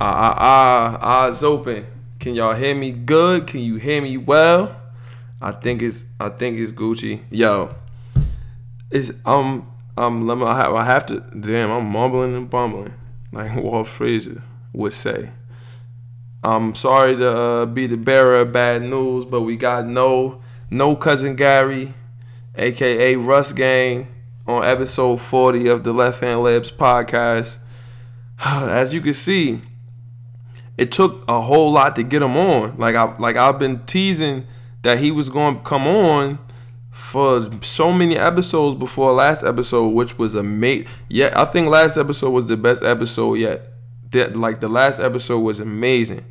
Eyes open. Can y'all hear me good? Can you hear me well? I think it's Gucci. Yo, it's I have to. Damn, I'm mumbling and bumbling like Walt Frazier would say. I'm sorry to be the bearer of bad news, but we got no Cousin Gary, aka Russ Gang, on episode 40 of the Left Hand Layups podcast. As you can see, it took a whole lot to get him on. I've been teasing that he was going to come on for so many episodes before last episode, which was amazing. Yeah, I think last episode was the best episode yet. The last episode was amazing.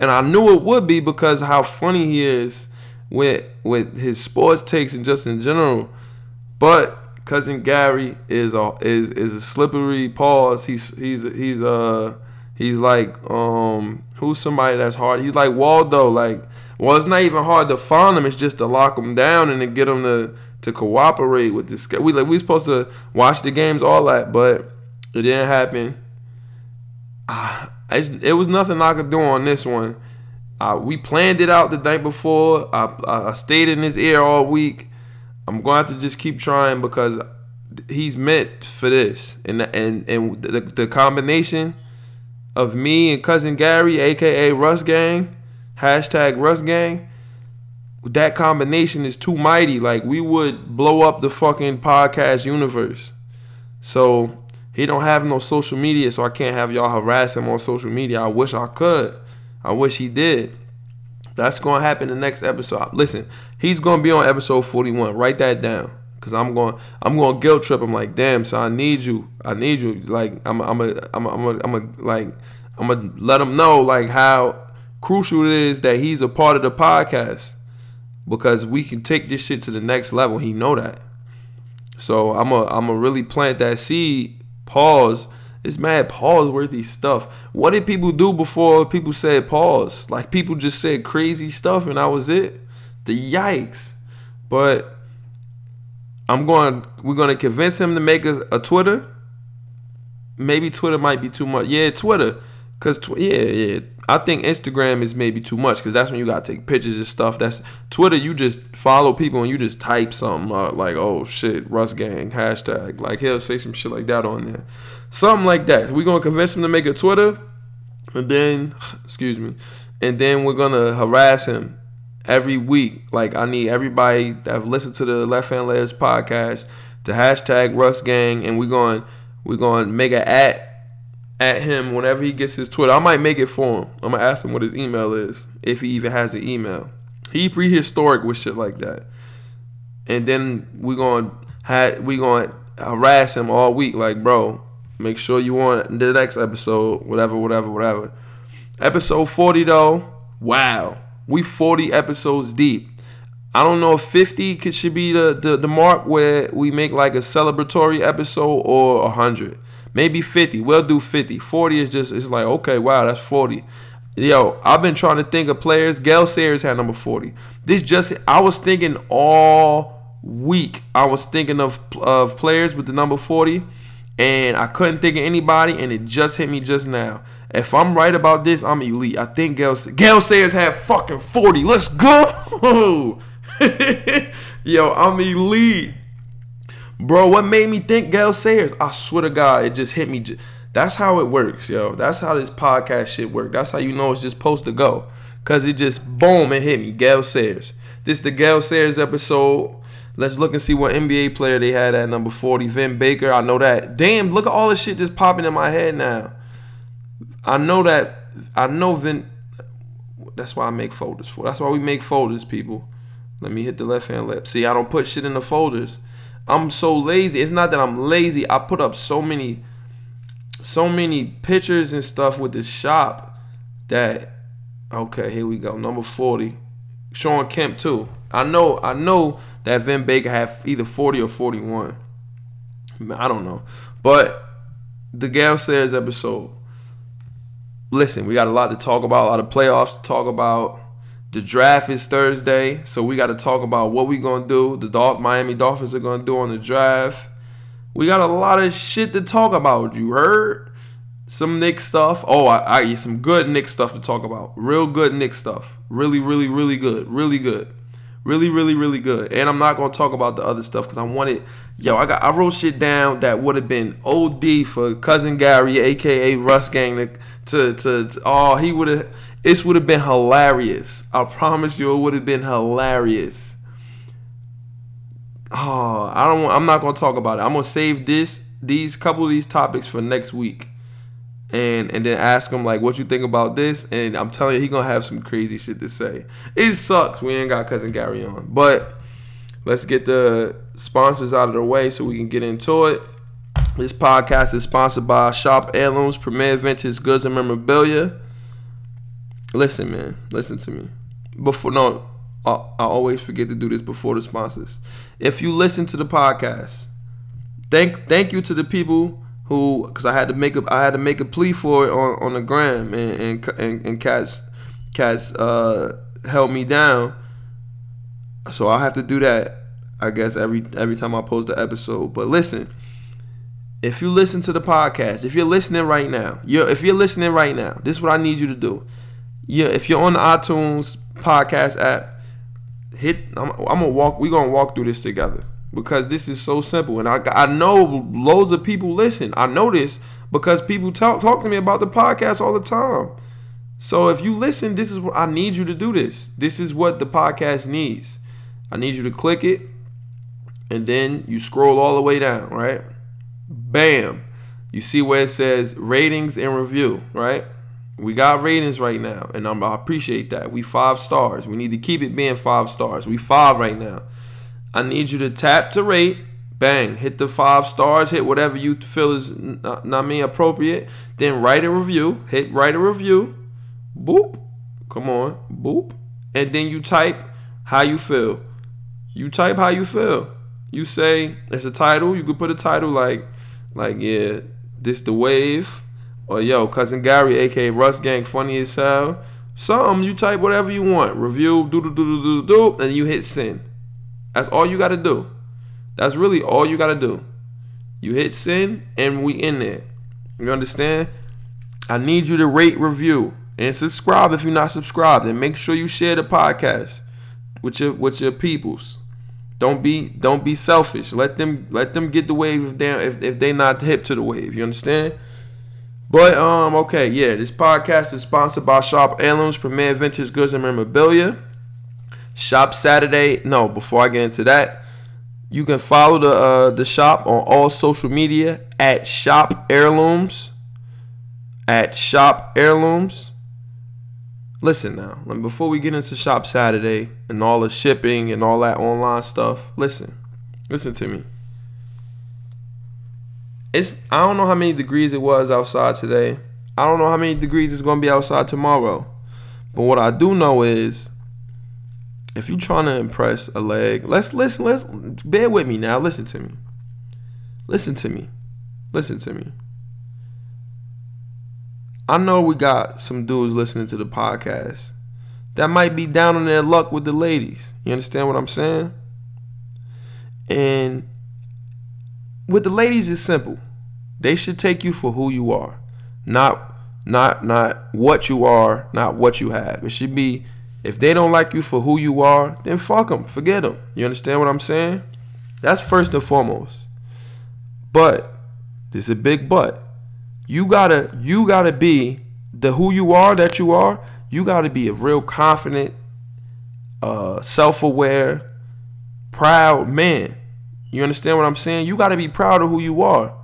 And I knew it would be because how funny he is with his sports takes and just in general. But Cousin Gary is a slippery pause. He's like, who's somebody that's hard? He's like Waldo. Well, it's not even hard to find him. It's just to lock him down and to get him to cooperate with this. We supposed to watch the games, all that, but it didn't happen. It was nothing I could do on this one. We planned it out the night before. I stayed in his ear all week. I'm going to have to just keep trying because he's meant for this. And the combination of me and Cousin Gary, a.k.a. Russ Gang, # Russ Gang, that combination is too mighty. Like, we would blow up the fucking podcast universe. So, he don't have no social media, so I can't have y'all harass him on social media. I wish I could. I wish he did. That's going to happen the next episode. Listen, he's going to be on episode 41. Write that down, because I'm going to guilt trip him like, damn, so I need you. Like, I'm going to let him know, like, how crucial it is that he's a part of the podcast, because we can take this shit to the next level. He know that. So I'm going to really plant that seed. Pause. It's mad pause-worthy stuff. What did people do before people said pause? Like, people just said crazy stuff, and that was it. The yikes. But we're going to convince him to make a Twitter. Maybe Twitter might be too much. Yeah, Twitter. Because, I think Instagram is maybe too much, because that's when you got to take pictures and stuff. That's Twitter, you just follow people and you just type something out, like, oh, shit, Russ Gang, #. Like, he'll say some shit like that on there. Something like that. We're going to convince him to make a Twitter, and then we're going to harass him every week. Like, I need everybody that listened to the Left Hand Layers podcast to # Russ Gang, and we're going to make an at him whenever he gets his Twitter. I might make it for him. I'm going to ask him what his email is, if he even has an email. He prehistoric with shit like that. And then we're going to harass him all week, like, bro, make sure you on the next episode, whatever. Episode 40, though, wow. We 40 episodes deep. I don't know if 50 should be the mark where we make, like, a celebratory episode, or 100. Maybe 50. We'll do 50. 40 is just, it's like, okay, wow, that's 40. Yo, I've been trying to think of players. Gale Sayers had number 40. I was thinking all week. I was thinking of players with the number 40, and I couldn't think of anybody, and it just hit me just now. If I'm right about this, I'm elite. I think Gale Sayers had fucking 40. Let's go. Yo, I'm elite. Bro, what made me think Gale Sayers? I swear to God, it just hit me. That's how it works, yo. That's how this podcast shit works. That's how you know it's just supposed to go. Because it just, boom, it hit me. Gale Sayers. This is the Gale Sayers episode. Let's look and see what NBA player they had at number 40. Vin Baker, I know that. Damn, look at all this shit just popping in my head now. I know Vin. That's why I make folders for. That's why we make folders, people. Let me hit the left hand lip. See, I don't put shit in the folders. I'm so lazy. It's not that I'm lazy. I put up so many pictures and stuff with this shop that, okay, here we go. Number 40. Sean Kemp, too. I know that Vin Baker had either 40 or 41. I don't know. But the Gale Sayers episode. Listen, we got a lot to talk about, a lot of playoffs to talk about. The draft is Thursday, so we got to talk about what we're going to do. The Miami Dolphins are going to do on the draft. We got a lot of shit to talk about, you heard? Some Knicks stuff. Oh, I some good Knicks stuff to talk about. Real good Knicks stuff. Really, really, really good. Really good. Really, really, really good. And I'm not going to talk about the other stuff because I wanted... Yo, I wrote shit down that would have been OD for Cousin Gary, a.k.a. Russ Gang, to he would have... This would have been hilarious. I promise you it would have been hilarious. Oh, I'm not going to talk about it. I'm going to save these couple of these topics for next week. And then ask him, like, what you think about this? And I'm telling you, he's going to have some crazy shit to say. It sucks we ain't got Cousin Gary on. But let's get the sponsors out of the way so we can get into it. This podcast is sponsored by Shop Heirlooms, Premier Ventures, Goods and Memorabilia. Listen, man. Listen to me. I always forget to do this before the sponsors. If you listen to the podcast, thank you to the people... Who? Because I had to make a plea for it on the gram, and cats held me down. So I have to do that, I guess, every time I post the episode. But listen, if you listen to the podcast, if you're listening right now, this is what I need you to do. Yeah, if you're on the iTunes podcast app, we're gonna walk through this together. Because this is so simple. And I know loads of people listen. I know this because people talk to me about the podcast all the time. So if you listen, this is what I need you to do this. This is what the podcast needs. I need you to click it. And then you scroll all the way down, right? Bam. You see where it says ratings and review, right? We got ratings right now. And I appreciate that. We 5 stars. We need to keep it being 5 stars. We 5 right now. I need you to tap to rate, bang, hit the 5 stars, hit whatever you feel is appropriate, then write a review, boop, come on, boop, and then you type how you feel. You say it's a title, you could put a title like yeah, this the wave, or yo, Cousin Gary, aka Russ Gang, funny as hell. Something, you type whatever you want, review, and you hit send. That's all you got to do. That's really all you got to do. You hit send and we in there. You understand? I need you to rate, review, and subscribe if you're not subscribed. And make sure you share the podcast with your peoples. Don't be selfish. Let them get the wave if they not hip to the wave. You understand? But okay, yeah. This podcast is sponsored by Shop Heirlooms, Premier Ventures, Goods and Memorabilia. Shop Saturday. No, before I get into that, you can follow the shop on all social media at Shop Heirlooms. Listen now, before we get into Shop Saturday and all the shipping and all that online stuff, listen to me. I don't know how many degrees it was outside today. I don't know how many degrees it's going to be outside tomorrow. But what I do know is, if you're trying to impress a leg, let's bear with me now. Listen to me. I know we got some dudes listening to the podcast that might be down on their luck with the ladies. You understand what I'm saying? And with the ladies, it's simple. They should take you for who you are, not what you are, not what you have. It should be, if they don't like you for who you are, then fuck them. Forget them. You understand what I'm saying? That's first and foremost. But, this is a big but. You gotta be the who you are that you are. You gotta be a real confident, self-aware, proud man. You understand what I'm saying? You gotta be proud of who you are.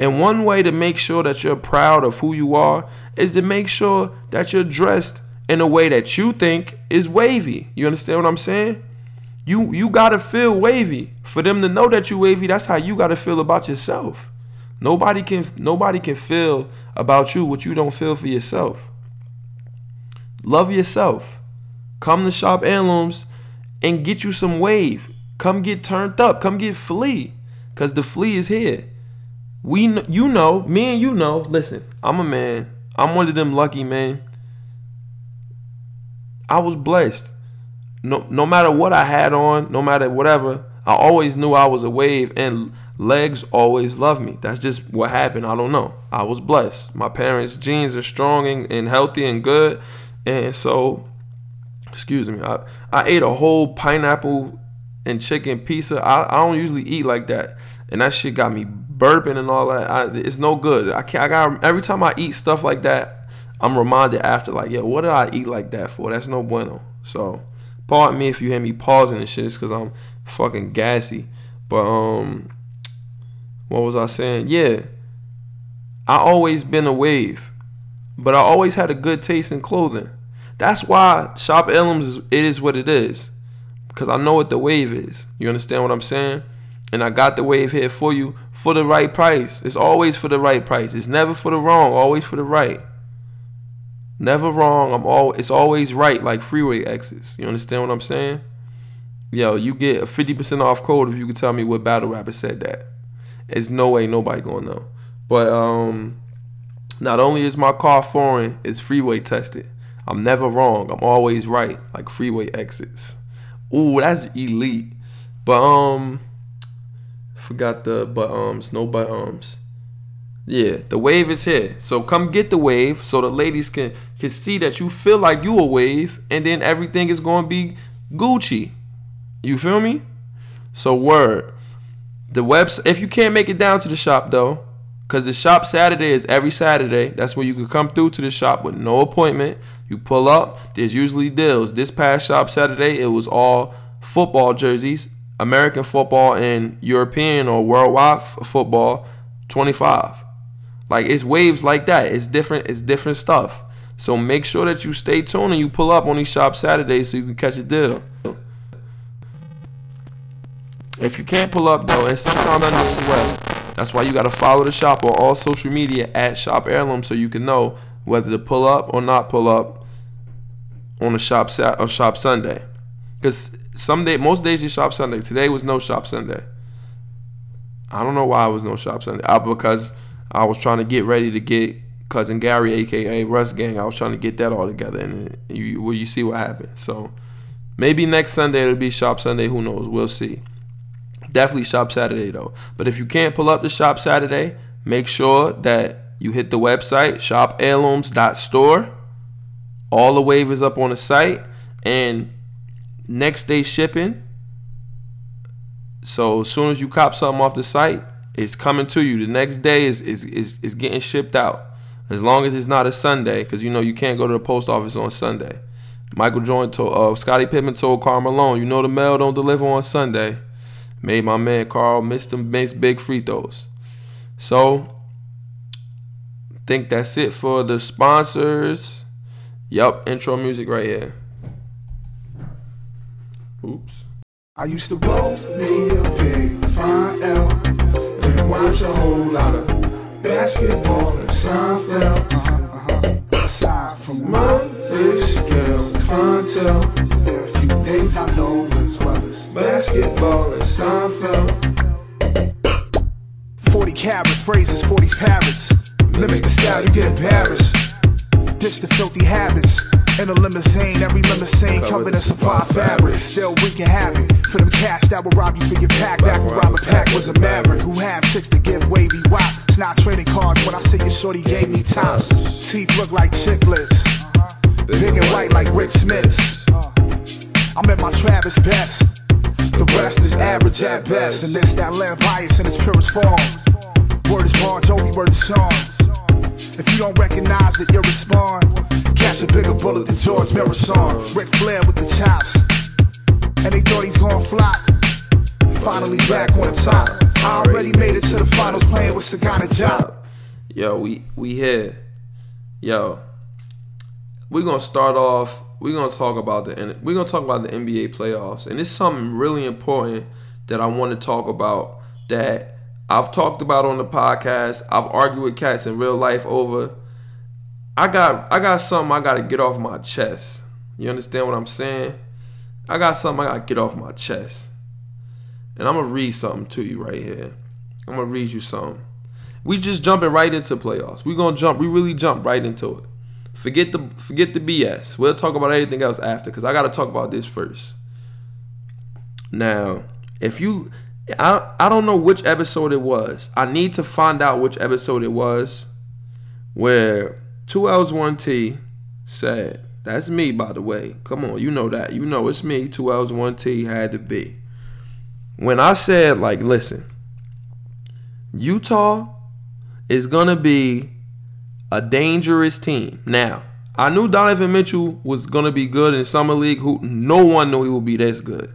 And one way to make sure that you're proud of who you are is to make sure that you're dressed in a way that you think is wavy. You understand what I'm saying? You gotta feel wavy. For them to know that you wavy, that's how you gotta feel about yourself. Nobody can feel about you what you don't feel for yourself. Love yourself. Come to Shop Heirlooms and get you some wave. Come get turned up. Come get flea. Cause the flea is here. Me and you know, listen, I'm a man. I'm one of them lucky men. I was blessed. No matter what I had on, no matter whatever, I always knew I was a wave. And Legs always loved me. That's just what happened. I don't know. I was blessed. My parents' genes are strong and healthy and good. And so, excuse me, I ate a whole pineapple and chicken pizza. I don't usually eat like that. And that shit got me burping and all that. It's no good. Every time I eat stuff like that, I'm reminded after, like, yeah, what did I eat like that for? That's no bueno. So, pardon me if you hear me pausing and shit. It's because I'm fucking gassy. But, what was I saying? Yeah, I always been a wave, but I always had a good taste in clothing. That's why Shop Heirlooms, it is what it is, because I know what the wave is. You understand what I'm saying? And I got the wave here for you for the right price. It's always for the right price. It's never for the wrong, always for the right. Never wrong. It's always right, like freeway exits. You understand what I'm saying? Yo, you get a 50% off code if you can tell me what battle rapper said that. There's no way nobody gonna know. But not only is my car foreign, it's freeway tested. I'm never wrong. I'm always right, like freeway exits. Ooh, that's elite. But forgot the but ums, no but ums. Yeah, the wave is here. So come get the wave so the ladies can see that you feel like you a wave, and then everything is gonna be Gucci. You feel me? So word. The website, if you can't make it down to the shop, though, because the shop Saturday is every Saturday. That's where you can come through to the shop with no appointment. You pull up. There's usually deals. This past shop Saturday, it was all football jerseys, American football and European or worldwide football, 25. Like, it's waves like that. It's different stuff. So make sure that you stay tuned and you pull up on these shop Saturdays so you can catch a deal. If you can't pull up, though, and sometimes I know as well, that's why you got to follow the shop on all social media at Shop Heirloom so you can know whether to pull up or not pull up on a shop Sunday. Because most days you shop Sunday. Today was no shop Sunday. I don't know why it was no shop Sunday. Because I was trying to get ready to get Cousin Gary, a.k.a. Russ Gang. I was trying to get that all together, and you see what happened. So maybe next Sunday it'll be shop Sunday. Who knows? We'll see. Definitely shop Saturday, though. But if you can't pull up the shop Saturday, make sure that you hit the website, shopheirlooms.store. All the wave is up on the site. And next day shipping. So as soon as you cop something off the site, it's coming to you. The next day is getting shipped out. As long as it's not a Sunday, because you know you can't go to the post office on Sunday. Michael Jordan told, Scottie Pippen told Karl Malone, you know the mail don't deliver on Sunday. Made my man Carl miss big free throws. So, I think that's it for the sponsors. Yup, intro music right here. Oops. I used to blow me a big fine L. Then watch a whole lot of basketball and Seinfeld. Aside from my fish scale clientele, there are a few things I know as well as basketball and Seinfeld. 40 carats, phrases, 40 parrots. Limit the style, you get embarrassed. Ditch the filthy habits. In a limousine, every limousine covered in supply fabric. Still we can have it. For them cash that will rob you for your pack. Back when Robert Pack was a maverick who had six to give wavy wop. It's not trading cards when I see your shorty gave me tops. Teeth look like chiclets. Big and white like Rick Smith's. I'm at my Travis best. The rest is average at best. And this that land bias in its purest form. Word is born, Jovi, word is song. If you don't recognize that you're a spawn, catch a bigger bullet than George Marathon. Ric Flair with the chops. And they thought he's gonna flop. Finally back on the top. I already made it to the finals playing with Sagana Job. Yo, we here. Yo, we're gonna start off. We're gonna talk about the NBA playoffs, and it's something really important that I want to talk about that I've talked about on the podcast. I've argued with cats in real life over. I got something I gotta get off my chest. You understand what I'm saying? I got something I gotta get off my chest, and I'm gonna read something to you right here. I'm gonna read you something. We just jumping right into playoffs. We gonna jump. We really jump right into it. Forget the BS. We'll talk about anything else after, because I got to talk about this first. Now, if you I don't know which episode it was. I need to find out which episode it was where 2Ls1T said, that's me, by the way. Come on, you know that. You know it's me. 2Ls1T had to be. When I said, like, listen, Utah is going to be a dangerous team. Now, I knew Donovan Mitchell was going to be good in Summer League. No one knew he would be this good.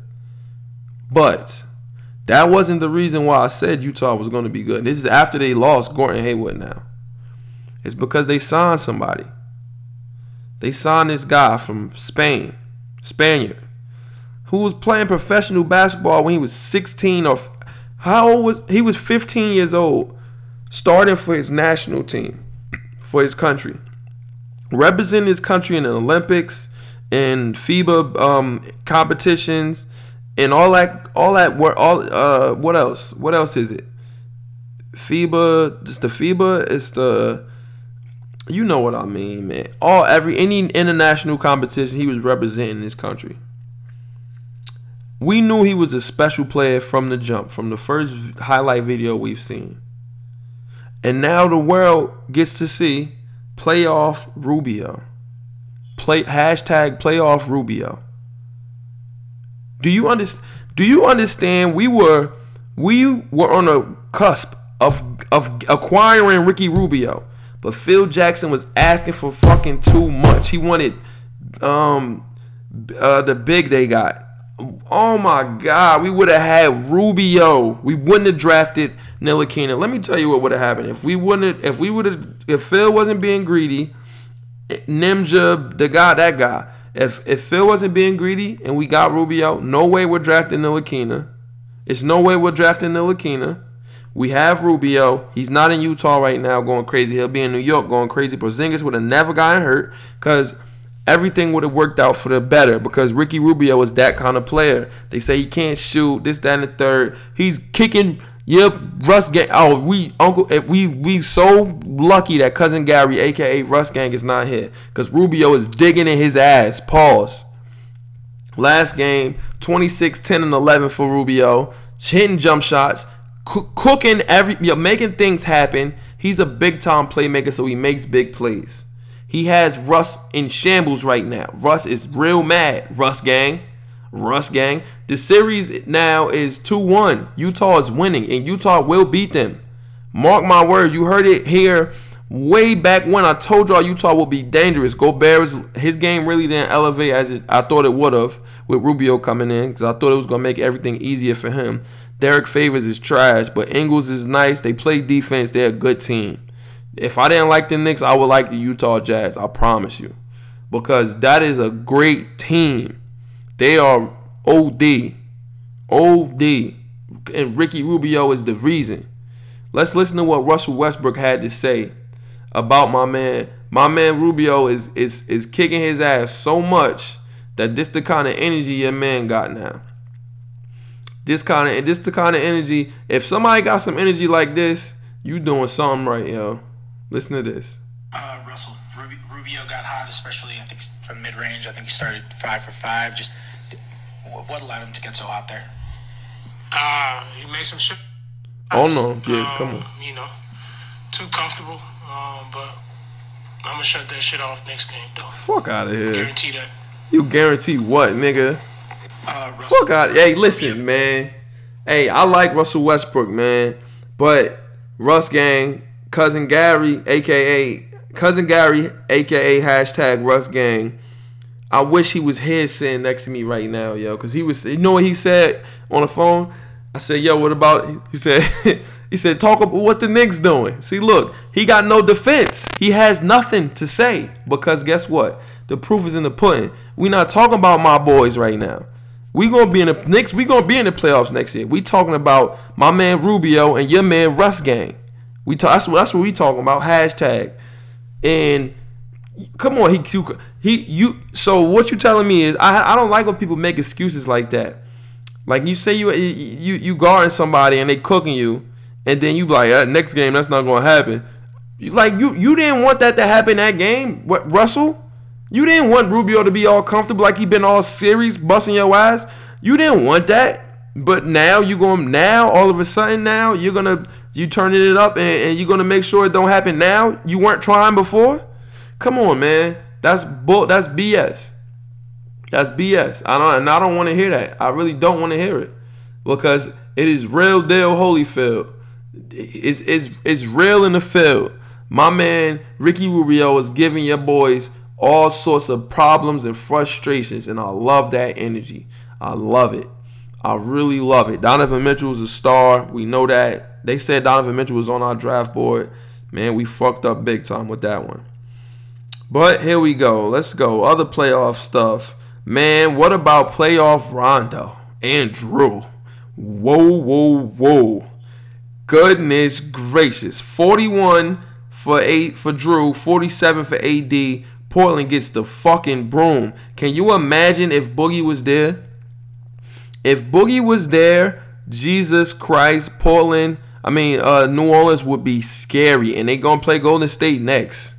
But that wasn't the reason why I said Utah was going to be good. This is after they lost Gordon Hayward now. It's because they signed somebody. They signed this guy from Spain, Spaniard, who was playing professional basketball when he was 16 or how old was he? Was 15 years old, starting for his national team, for his country, representing his country in the Olympics, in FIBA competitions. And what else? What else is it? FIBA, just the FIBA. It's the, you know what I mean, man. Any international competition, he was representing his country. We knew he was a special player from the jump, from the first highlight video we've seen. And now the world gets to see playoff Rubio. Hashtag playoff Rubio. Do you understand? We were on a cusp of acquiring Ricky Rubio, but Phil Jackson was asking for fucking too much. He wanted the big they got. Oh my God, we would have had Rubio. We wouldn't have drafted Ntilikina. Let me tell you what would have happened if Phil wasn't being greedy. Nimja, that guy. If Phil wasn't being greedy and we got Rubio, no way we're drafting Ntilikina. It's no way we're drafting Ntilikina. We have Rubio. He's not in Utah right now going crazy. He'll be in New York going crazy. Porzingis would have never gotten hurt because everything would have worked out for the better because Ricky Rubio is that kind of player. They say he can't shoot, this, that, and the third. He's kicking. Yep, Russ Gang. Oh, we so lucky that Cousin Gary, a.k.a. Russ Gang, is not here because Rubio is digging in his ass. Pause. Last game, 26, 10, and 11 for Rubio. Hitting jump shots, cooking making things happen. He's a big-time playmaker, so he makes big plays. He has Russ in shambles right now. Russ is real mad, Russ Gang. Russ Gang. The series now is 2-1. Utah is winning, and Utah will beat them. Mark my words. You heard it here way back when I told y'all Utah will be dangerous. Gobert, his game really didn't elevate as I thought it would have with Rubio coming in because I thought it was going to make everything easier for him. Derek Favors is trash, but Ingles is nice. They play defense. They're a good team. If I didn't like the Knicks, I would like the Utah Jazz. I promise you. Because that is a great team. They are OD, and Ricky Rubio is the reason. Let's listen to what Russell Westbrook had to say about my man. My man Rubio is kicking his ass so much that this the kind of energy your man got now. This the kind of energy. If somebody got some energy like this, you doing something right, yo. Listen to this. Russell, Rubio got hot, especially I think from mid range. I think he started 5 for 5. Just what allowed him to get so hot there? He made some shit. Oh no, yeah, come on. You know, too comfortable. But I'm gonna shut that shit off next game, though. Fuck out of here. Guarantee that. You guarantee what, nigga? Russell, fuck out. Hey, listen, man. Hey, I like Russell Westbrook, man, but Russ Gang, Cousin Gary, a.k.a. hashtag Russ Gang. I wish he was here sitting next to me right now, yo, because he was, you know what he said on the phone? I said, yo, what about, he said, talk about what the Knicks doing. See, look, he got no defense. He has nothing to say because guess what? The proof is in the pudding. We not talking about my boys right now. We going to be in the Knicks. We going to be in the playoffs next year. We talking about my man Rubio and your man Russ Gang. That's what we talking about. Hashtag. And come on, so what you telling me is I don't like when people make excuses like that. Like you say you guarding somebody and they cooking you, and then you be like next game that's not gonna happen. Like you didn't want that to happen that game. What, Russell? You didn't want Rubio to be all comfortable like he been all series busting your ass. You didn't want that. But now you going now all of a sudden now you're gonna you turning it up and you're gonna make sure it don't happen now. You weren't trying before. Come on, man. That's BS. That's BS. I don't want to hear that. I really don't want to hear it because it is real deal Holyfield. It's real in the field. My man Ricky Rubio is giving your boys all sorts of problems and frustrations, and I love that energy. I love it. I really love it. Donovan Mitchell is a star. We know that. They said Donovan Mitchell was on our draft board. Man, we fucked up big time with that one. But here we go. Let's go. Other playoff stuff. Man, what about playoff Rondo and Drew? Whoa, whoa, whoa. Goodness gracious. 41 for 8 for Drew, 47 for AD. Portland gets the fucking broom. Can you imagine if Boogie was there? If Boogie was there, Jesus Christ, New Orleans would be scary. And they're going to play Golden State next.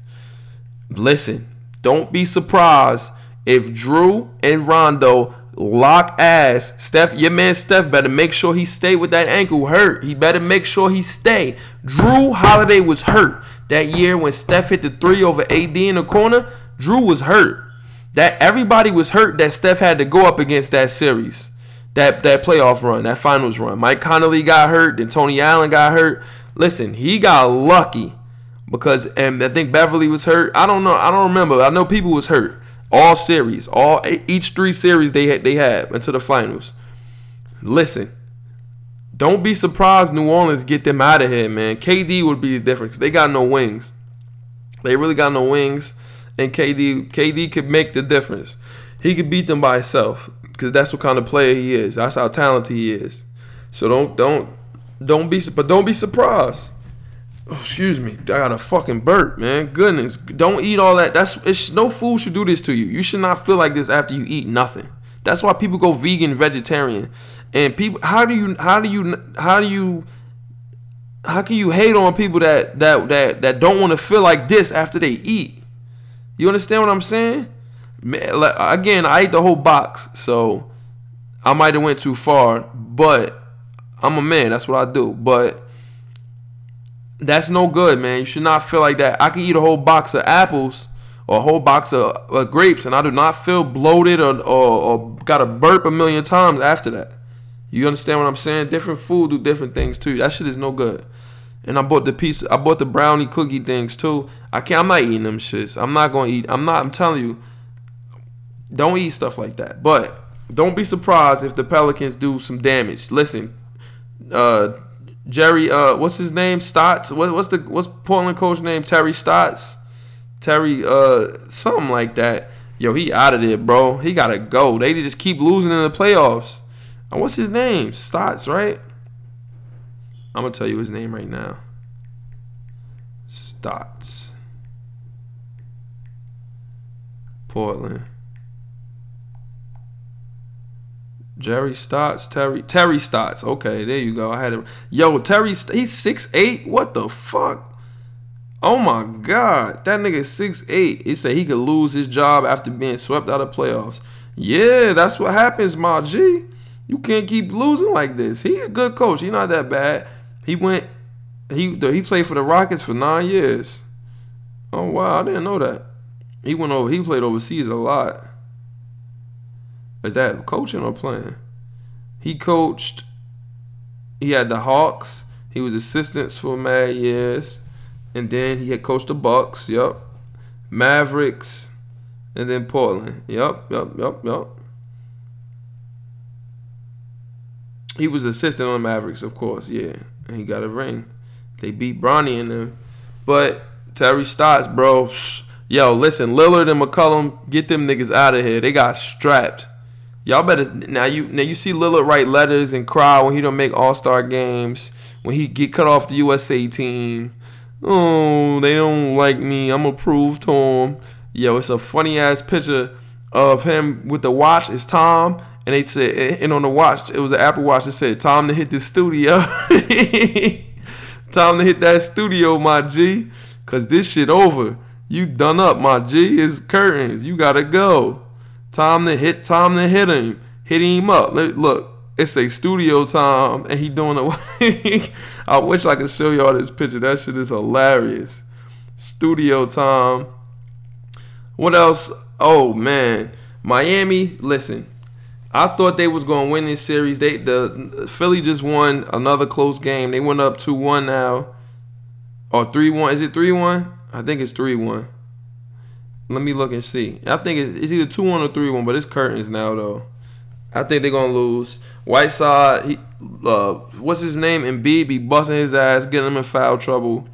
Listen, don't be surprised if Drew and Rondo lock ass. Steph, your man Steph better make sure he stay with that ankle hurt. He better make sure he stay. Drew Holiday was hurt that year when Steph hit the 3 over AD in the corner. Drew was hurt. That everybody was hurt that Steph had to go up against that series, that playoff run, that finals run. Mike Conley got hurt. Then Tony Allen got hurt. Listen, he got lucky because, and I think Beverly was hurt. I don't know. I don't remember. I know people was hurt. All series, each three series they had until the finals. Listen, don't be surprised New Orleans get them out of here, man. KD would be the difference. They got no wings. They really got no wings, and KD could make the difference. He could beat them by himself because that's what kind of player he is. That's how talented he is. So don't be surprised. Oh, excuse me, I got a fucking burp, man. Goodness, don't eat all that. No food should do this to you. You should not feel like this after you eat nothing. That's why people go vegan, vegetarian, and people. How can you hate on people that don't want to feel like this after they eat? You understand what I'm saying? Man, like, again, I ate the whole box, so I might have went too far, but I'm a man. That's what I do, but. That's no good, man. You should not feel like that. I can eat a whole box of apples or a whole box of grapes, and I do not feel bloated or got to burp a million times after that. You understand what I'm saying? Different food do different things too. That shit is no good. And I bought the brownie cookie things too. I'm not eating them shits. I'm not gonna eat. I'm telling you, don't eat stuff like that. But don't be surprised if the Pelicans do some damage. Listen, Jerry, what's his name? Stotts. What's Portland coach name? Terry Stotts. Terry, something like that. Yo, he out of there, bro. He gotta go. They just keep losing in the playoffs. And what's his name? Stotts, right? I'm gonna tell you his name right now. Stotts. Portland. Jerry Stotts, Terry Stotts. Okay, there you go. I had him. Yo, Terry, he's 6'8". What the fuck? Oh my God, that nigga 6'8". He said he could lose his job after being swept out of playoffs. Yeah, that's what happens, my G. You can't keep losing like this. He a good coach. He not that bad. He played for the Rockets for 9 years. Oh wow, I didn't know that. He played overseas a lot. Is that coaching or playing? He coached. He had the Hawks. He was assistants for mad years. And then he had coached the Bucks. Yup. Mavericks. And then Portland. Yup. He was assistant on the Mavericks, of course. Yeah. And he got a ring. They beat Bronny in them. But Terry Stotts, bro. Yo, listen. Lillard and McCollum, get them niggas out of here. They got strapped. Y'all better now you see Lillard write letters and cry when he don't make All-Star games, when he get cut off the USA team. Oh, they don't like me. I'm gonna prove to them. Yo, it's a funny ass picture of him with the watch. It's Tom, and they said, and on the watch it was an Apple Watch that said, "Time to hit the studio." Time to hit that studio, my G, cause this shit over. You done up, my G. It's curtains. You gotta go. Time to hit him up. Look, It's a studio time, and he doing it. I wish I could show y'all this picture. That shit is hilarious. Studio time. What else? Oh, man. Miami, listen. I thought they was going to win this series. Philly just won another close game. They went up 2-1 now. Or 3-1. Is it 3-1? I think it's 3-1. Let me look and see. I think it's either 2-1 or 3-1, but it's curtains now, though. I think they're going to lose. Whiteside, what's his name? Embiid be busting his ass, getting him in foul trouble.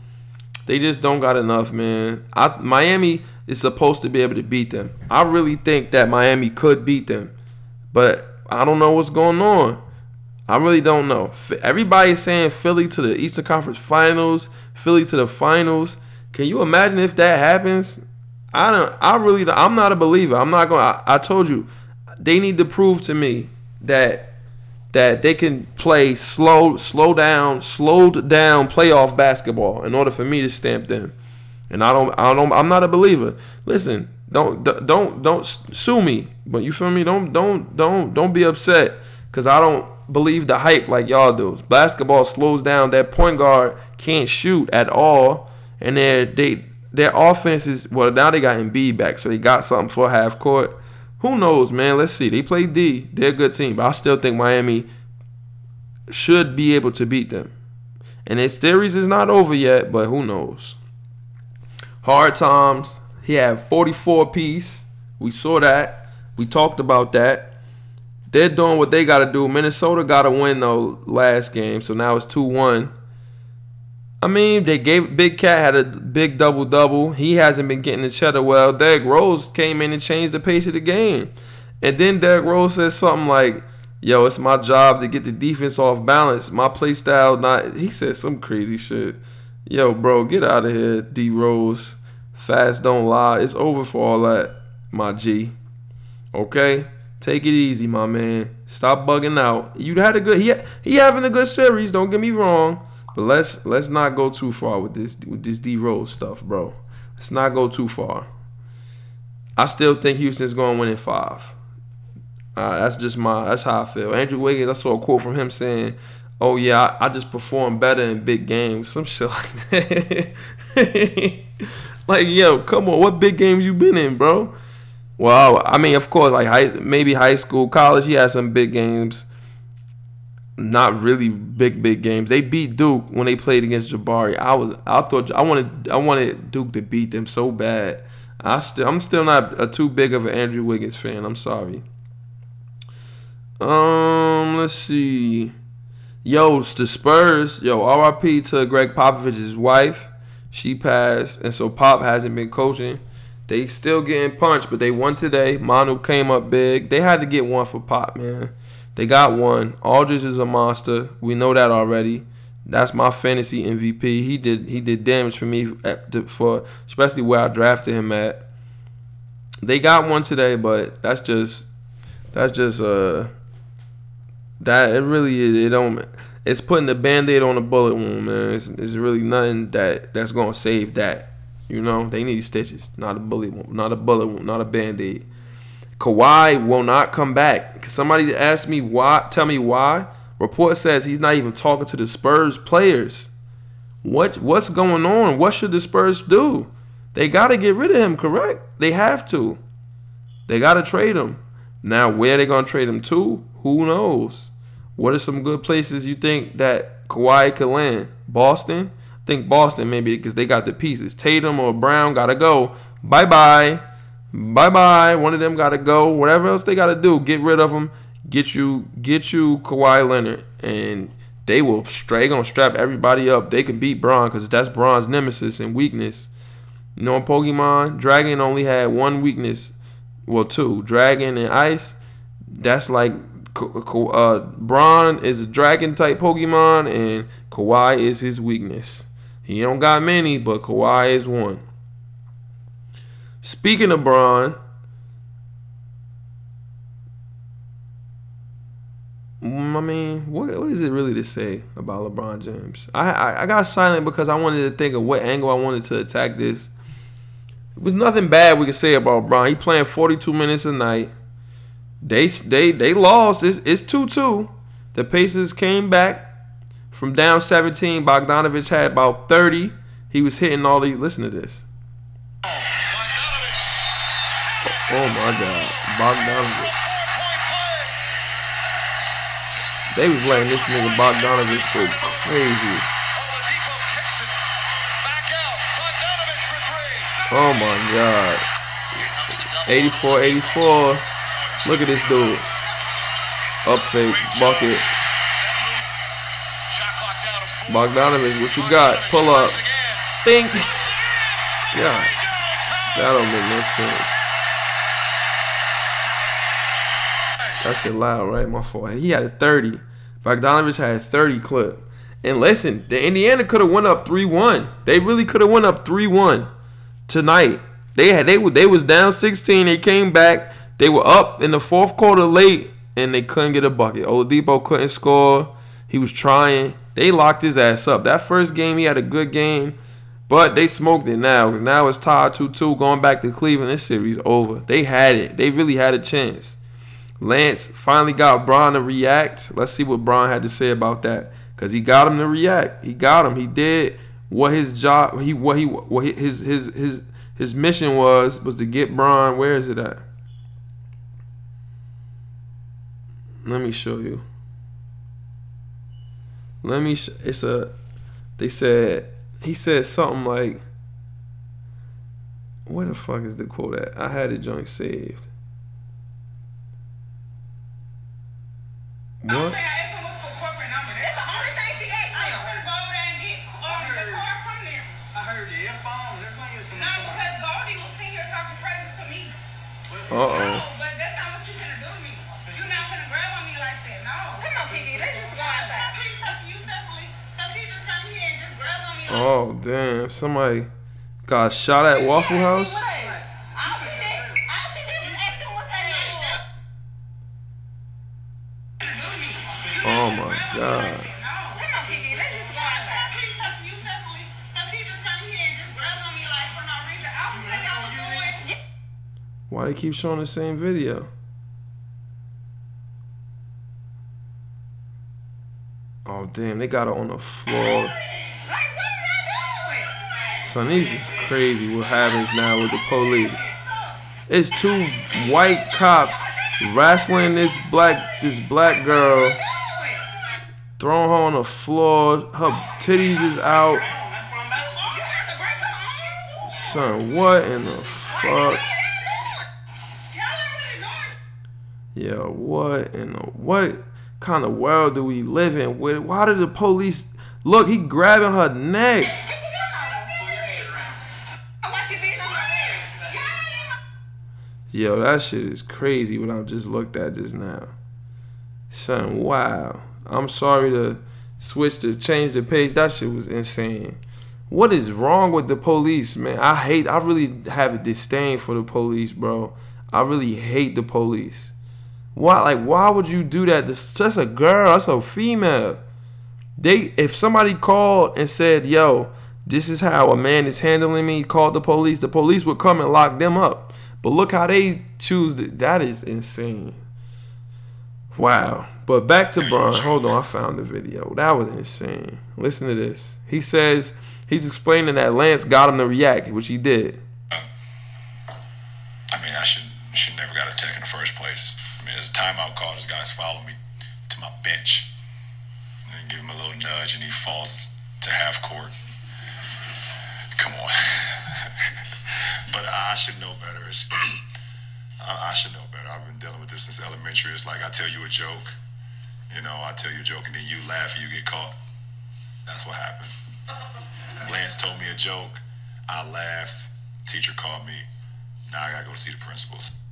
They just don't got enough, man. Miami is supposed to be able to beat them. I really think that Miami could beat them. But I don't know what's going on. I really don't know. Everybody's saying Philly to the Eastern Conference Finals, Philly to the Finals. Can you imagine if that happens? I'm not a believer. I'm not going to. I told you, they need to prove to me that they can play slowed down playoff basketball in order for me to stamp them. And I'm not a believer. Listen, don't sue me, but you feel me? Don't be upset because I don't believe the hype like y'all do. Basketball slows down. That point guard can't shoot at all, and their offense is, well, now they got Embiid back, so they got something for half court. Who knows, man? Let's see. They play D. They're a good team. But I still think Miami should be able to beat them. And this series is not over yet, but who knows? Hard times. He had 44 apiece. We saw that. We talked about that. They're doing what they got to do. Minnesota got to win, though, last game. So now it's 2-1. I mean, they gave Big Cat had a big double-double. He hasn't been getting the cheddar well. Derrick Rose came in and changed the pace of the game. And then Derrick Rose said something like, yo, it's my job to get the defense off balance. My play style not – he said some crazy shit. Yo, bro, get out of here, D-Rose. Fast don't lie. It's over for all that, my G. Okay? Take it easy, my man. Stop bugging out. You had a good – he having a good series. Don't get me wrong. But let's not go too far with this D-Rose stuff, bro. Let's not go too far. I still think Houston's going to win in 5. That's how I feel. Andrew Wiggins, I saw a quote from him saying, "Oh yeah, I just perform better in big games," some shit like that. Like, yo, come on, what big games you been in, bro? Well, I mean, of course, like high school, college, he had some big games. Not really big games. They beat Duke when they played against Jabari. I wanted Duke to beat them so bad. I'm still not too big of an Andrew Wiggins fan. I'm sorry. Let's see. Yo, it's the Spurs. Yo, RIP to Gregg Popovich's wife. She passed, and so Pop hasn't been coaching. They still getting punched, but they won today. Manu came up big. They had to get one for Pop, man. They got one. Aldridge is a monster. We know that already. That's my fantasy MVP. He did damage for me, for especially where I drafted him at. They got one today, but it's putting the Band-Aid on a bullet wound, man. It's really nothing that's gonna save that. You know, they need stitches, not a bullet wound, not a bullet wound, not a Band-Aid. Kawhi will not come back. Somebody asked me why. Tell me why. Report says he's not even talking to the Spurs players. What's going on? What should the Spurs do? They got to get rid of him, correct? They have to. They got to trade him. Now, where they going to trade him to? Who knows? What are some good places you think that Kawhi could land? Boston? I think Boston maybe because they got the pieces. Tatum or Brown got to go. Bye-bye. One of them got to go. Whatever else they got to do, get rid of them. Get you Kawhi Leonard. And they will going to strap everybody up. They can beat Bron because that's Bron's nemesis and weakness. You know, in Pokemon, Dragon only had one weakness. Well, two. Dragon and Ice. That's like Bron is a Dragon-type Pokemon, and Kawhi is his weakness. He don't got many, but Kawhi is one. Speaking of Bron, I mean, what is it really to say about LeBron James? I got silent because I wanted to think of what angle I wanted to attack this. It was nothing bad we could say about Bron. He playing 42 minutes a night. They lost. It's 2-2. The Pacers came back from down 17. Bogdanovic had about 30. He was hitting all these. Listen to this. Oh, my God. Bogdanovic. They was letting this nigga Bogdanovic go crazy. Oh, my God. 84-84. Look at this dude. Up fake. Bucket. Bogdanovic, what you got? Pull up. Think. God. That don't make no sense. That shit loud, right? My fault. He had a 30. Bogdanovic had a 30 clip. And listen, the Indiana could have went up 3-1. They really could have went up 3-1 tonight. They was down 16. They came back. They were up in the fourth quarter late, and they couldn't get a bucket. Oladipo couldn't score. He was trying. They locked his ass up. That first game, he had a good game, but they smoked it now. Because now it's tied 2-2 going back to Cleveland. This series over. They had it. They really had a chance. Lance finally got Bron to react. Let's see what Bron had to say about that, because he got him to react. He got him. He did what his job, his mission was to get Bron. Where is it at? Let me show you. He said something like, where the fuck is the quote at? I had the joint saved. What? Uh-oh. Oh, damn. Somebody got shot at Waffle House? Oh, my God. Why they keep showing the same video? Oh, damn. They got it on the floor. Son, this is crazy what happens now with the police. It's two white cops wrestling this black girl, throwing her on the floor, her titties is out. Son, what in the fuck? Yeah, what kind of world do we live in? Why did the police look? He grabbing her neck. Yo, that shit is crazy what I've just looked at just now. Son, wow. I'm sorry to change the page. That shit was insane. What is wrong with the police, man? I really have a disdain for the police, bro. I really hate the police. Why would you do that? That's a girl. That's a female. If somebody called and said, yo, this is how a man is handling me, called the police would come and lock them up. But look how they choose. That is insane. Wow. But back to Bron. Hold on. I found the video. That was insane. Listen to this. He says he's explaining that Lance got him to react, which he did. I mean, I should never got a tech in the first place. I mean, there's a timeout call. This guy's following me to my bench. And give him a little nudge, and he falls to half court. Come on. But I should know better. I should know better. I've been dealing with this since elementary. It's like I tell you a joke. I tell you a joke, and then you laugh and you get caught. That's what happened. Lance told me a joke. I laughed. Teacher called me. Now I got to go see the principals.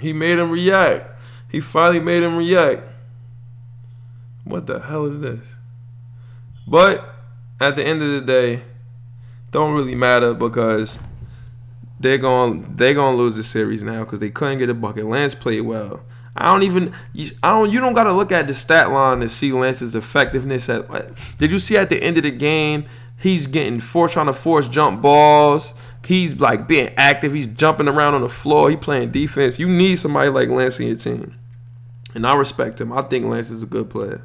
He made him react. He finally made him react. What the hell is this? But at the end of the day, don't really matter, because they're gonna lose the series now because they couldn't get a bucket. Lance played well. You don't gotta look at the stat line to see Lance's effectiveness. Did you see at the end of the game? He's trying to force jump balls. He's like being active. He's jumping around on the floor. He's playing defense. You need somebody like Lance in your team. And I respect him. I think Lance is a good player.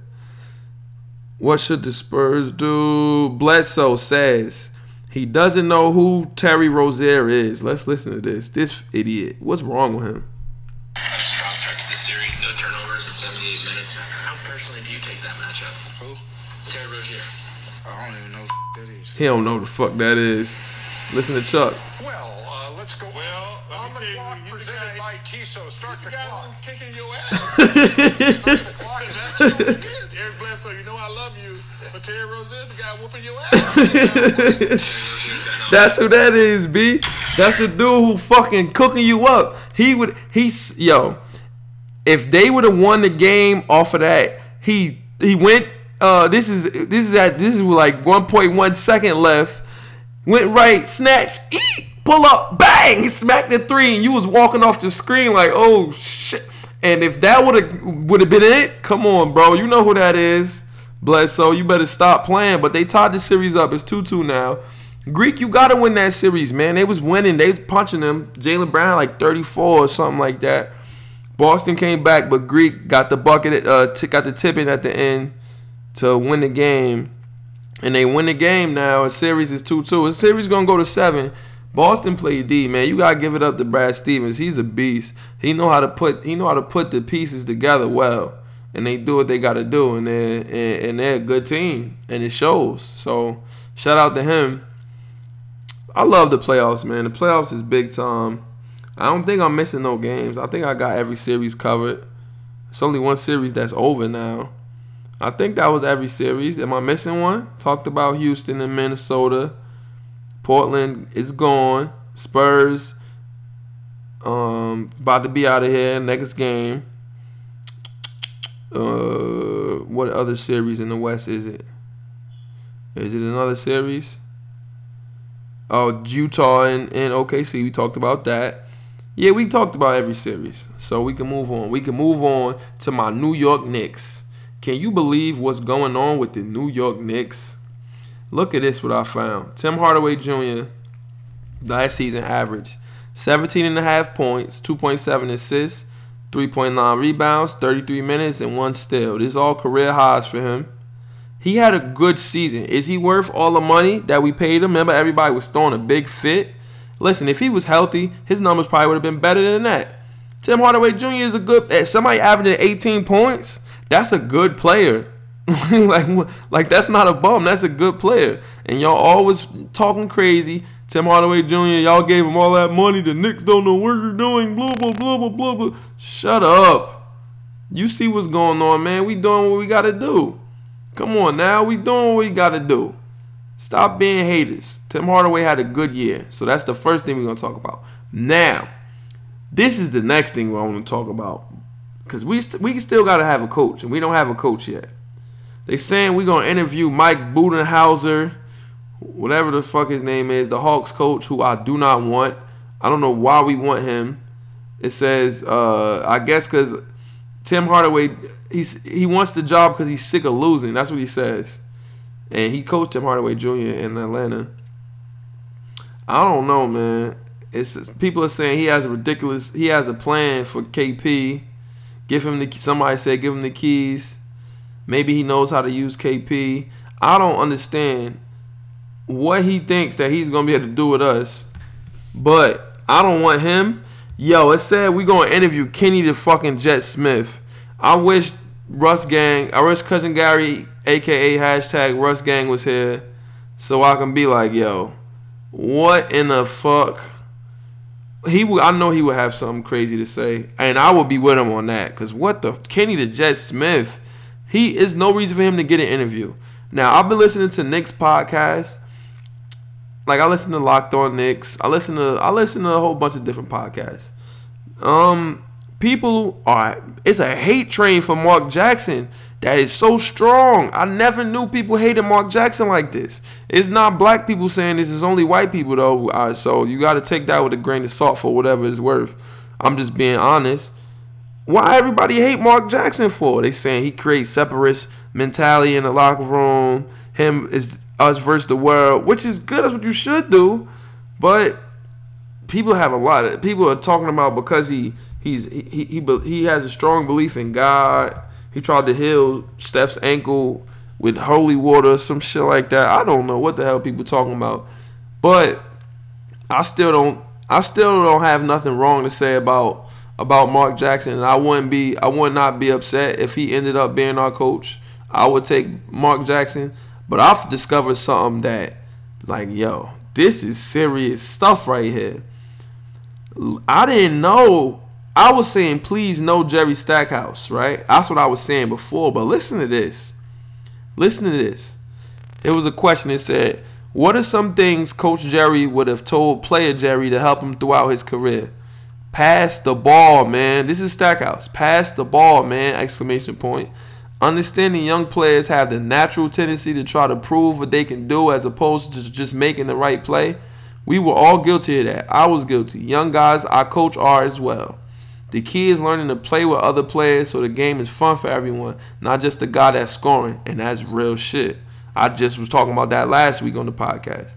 What should the Spurs do? Bledsoe says he doesn't know who Terry Rozier is. Let's listen to this. This idiot. What's wrong with him? Had a strong start to this series. No turnovers in 78 minutes. How personally do you take that matchup? Who? Terry Rozier. I don't even know who that is. He don't know the fuck that is. Listen to Chuck. Let's go. On the clock presented by Tiso. Start the clock. Kicking your ass. Start the clock. That's what we did. Eric Bledsoe, you know I love you, but Terry Rozier's the guy whooping your ass. That's who that is, B. That's the dude who fucking cooking you up. If they would have won the game off of that, he went. This is like 1.1 second left. Went right, snatch, eat. Pull up, bang, smack the three, and you was walking off the screen like, oh, shit. And if that would have been it, come on, bro. You know who that is. Bledsoe, you better stop playing. But they tied the series up. It's 2-2 now. Greek, you got to win that series, man. They was winning. They was punching them. Jaylen Brown, like 34 or something like that. Boston came back, but Greek got the bucket, got the tip in at the end to win the game. And they win the game now. The series is 2-2. The series going to go to 7. Boston played D, man. You gotta give it up to Brad Stevens. He's a beast. He know how to put the pieces together well, and they do what they gotta do, and they're a good team, and it shows. So shout out to him. I love the playoffs, man. The playoffs is big time. I don't think I'm missing no games. I think I got every series covered. It's only one series that's over now. I think that was every series. Am I missing one? Talked about Houston and Minnesota. Portland is gone. Spurs about to be out of here next game. What other series in the West is it? Is it another series? Oh, Utah and OKC. We talked about that. Yeah, we talked about every series. So we can move on. We can move on to my New York Knicks. Can you believe what's going on with the New York Knicks? Look at this, what I found. Tim Hardaway Jr., last season average, 17.5 points, 2.7 assists, 3.9 rebounds, 33 minutes, and 1 steal. This is all career highs for him. He had a good season. Is he worth all the money that we paid him? Remember, everybody was throwing a big fit. Listen, if he was healthy, his numbers probably would have been better than that. Tim Hardaway Jr. is a good, if somebody averaging 18 points, that's a good player. like that's not a bum. That's a good player. And y'all always talking crazy. Tim Hardaway Jr., y'all gave him all that money. The Knicks don't know what you're doing. Blah, blah, blah, blah, blah, blah. Shut up. You see what's going on, man. We doing what we got to do. Come on now. We doing what we got to do. Stop being haters. Tim Hardaway had a good year. So that's the first thing we're going to talk about. Now, this is the next thing I want to talk about. Because we still got to have a coach. And we don't have a coach yet. They saying we're going to interview Mike Budenhauser, whatever the fuck his name is, the Hawks coach, who I do not want. I don't know why we want him. It says, I guess because Tim Hardaway, he wants the job because he's sick of losing. That's what he says. And he coached Tim Hardaway Jr. in Atlanta. I don't know, man. People are saying he has a plan for KP. Give him the keys. Maybe he knows how to use KP. I don't understand what he thinks that he's going to be able to do with us. But I don't want him. Yo, it said we're going to interview Kenny the fucking Jet Smith. I wish Russ Gang, I wish Cousin Gary, a.k.a. # Russ Gang, was here so I can be like, yo, what in the fuck? I know he would have something crazy to say. And I would be with him on that. Because what the? Kenny the Jet Smith. He is no reason for him to get an interview. Now, I've been listening to Knicks podcasts. Like, I listen to Locked On Knicks. I listen to a whole bunch of different podcasts. It's a hate train for Mark Jackson that is so strong. I never knew people hated Mark Jackson like this. It's not black people saying this. It's only white people, though. So you got to take that with a grain of salt for whatever it's worth. I'm just being honest. Why everybody hate Mark Jackson for? They saying he creates separatist mentality in the locker room. Him is us versus the world, which is good. That's what you should do. But people have a lot of people are talking about because he has a strong belief in God. He tried to heal Steph's ankle with holy water, some shit like that. I don't know what the hell people talking about, but I still don't have nothing wrong to say about Mark Jackson. And I would not be upset if he ended up being our coach. I would take Mark Jackson, but I've discovered something that, like, yo, this is serious stuff right here. I didn't know. I was saying, please no Jerry Stackhouse, right? That's what I was saying before, but listen to this. It was a question that said, what are some things Coach Jerry would have told player Jerry to help him throughout his career? Pass the ball, man. This is Stackhouse. Pass the ball, man, ! Understanding young players have the natural tendency to try to prove what they can do as opposed to just making the right play. We were all guilty of that. I was guilty. Young guys, our coach are as well. The key is learning to play with other players so the game is fun for everyone, not just the guy that's scoring, and that's real shit. I just was talking about that last week on the podcast.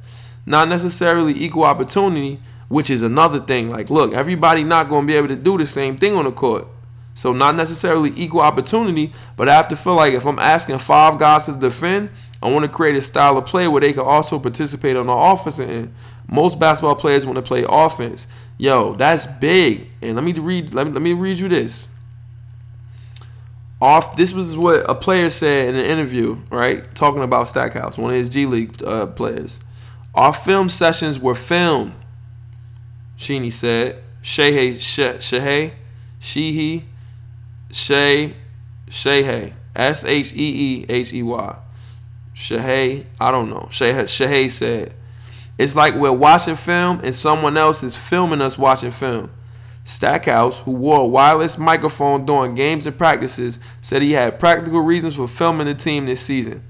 Not necessarily equal opportunity, which is another thing. Like, look, everybody not going to be able to do the same thing on the court. So not necessarily equal opportunity, but I have to feel like if I'm asking five guys to defend, I want to create a style of play where they can also participate on the offensive end. Most basketball players want to play offense. Yo, that's big. And let me read you this. This was what a player said in an interview, right? Talking about Stackhouse, one of his G League players. Our film sessions were filmed, Sheehy said. Shehey. Sheehey. Shehey. I don't know. Shehey said, it's like we're watching film and someone else is filming us watching film. Stackhouse, who wore a wireless microphone during games and practices, said he had practical reasons for filming the team this season.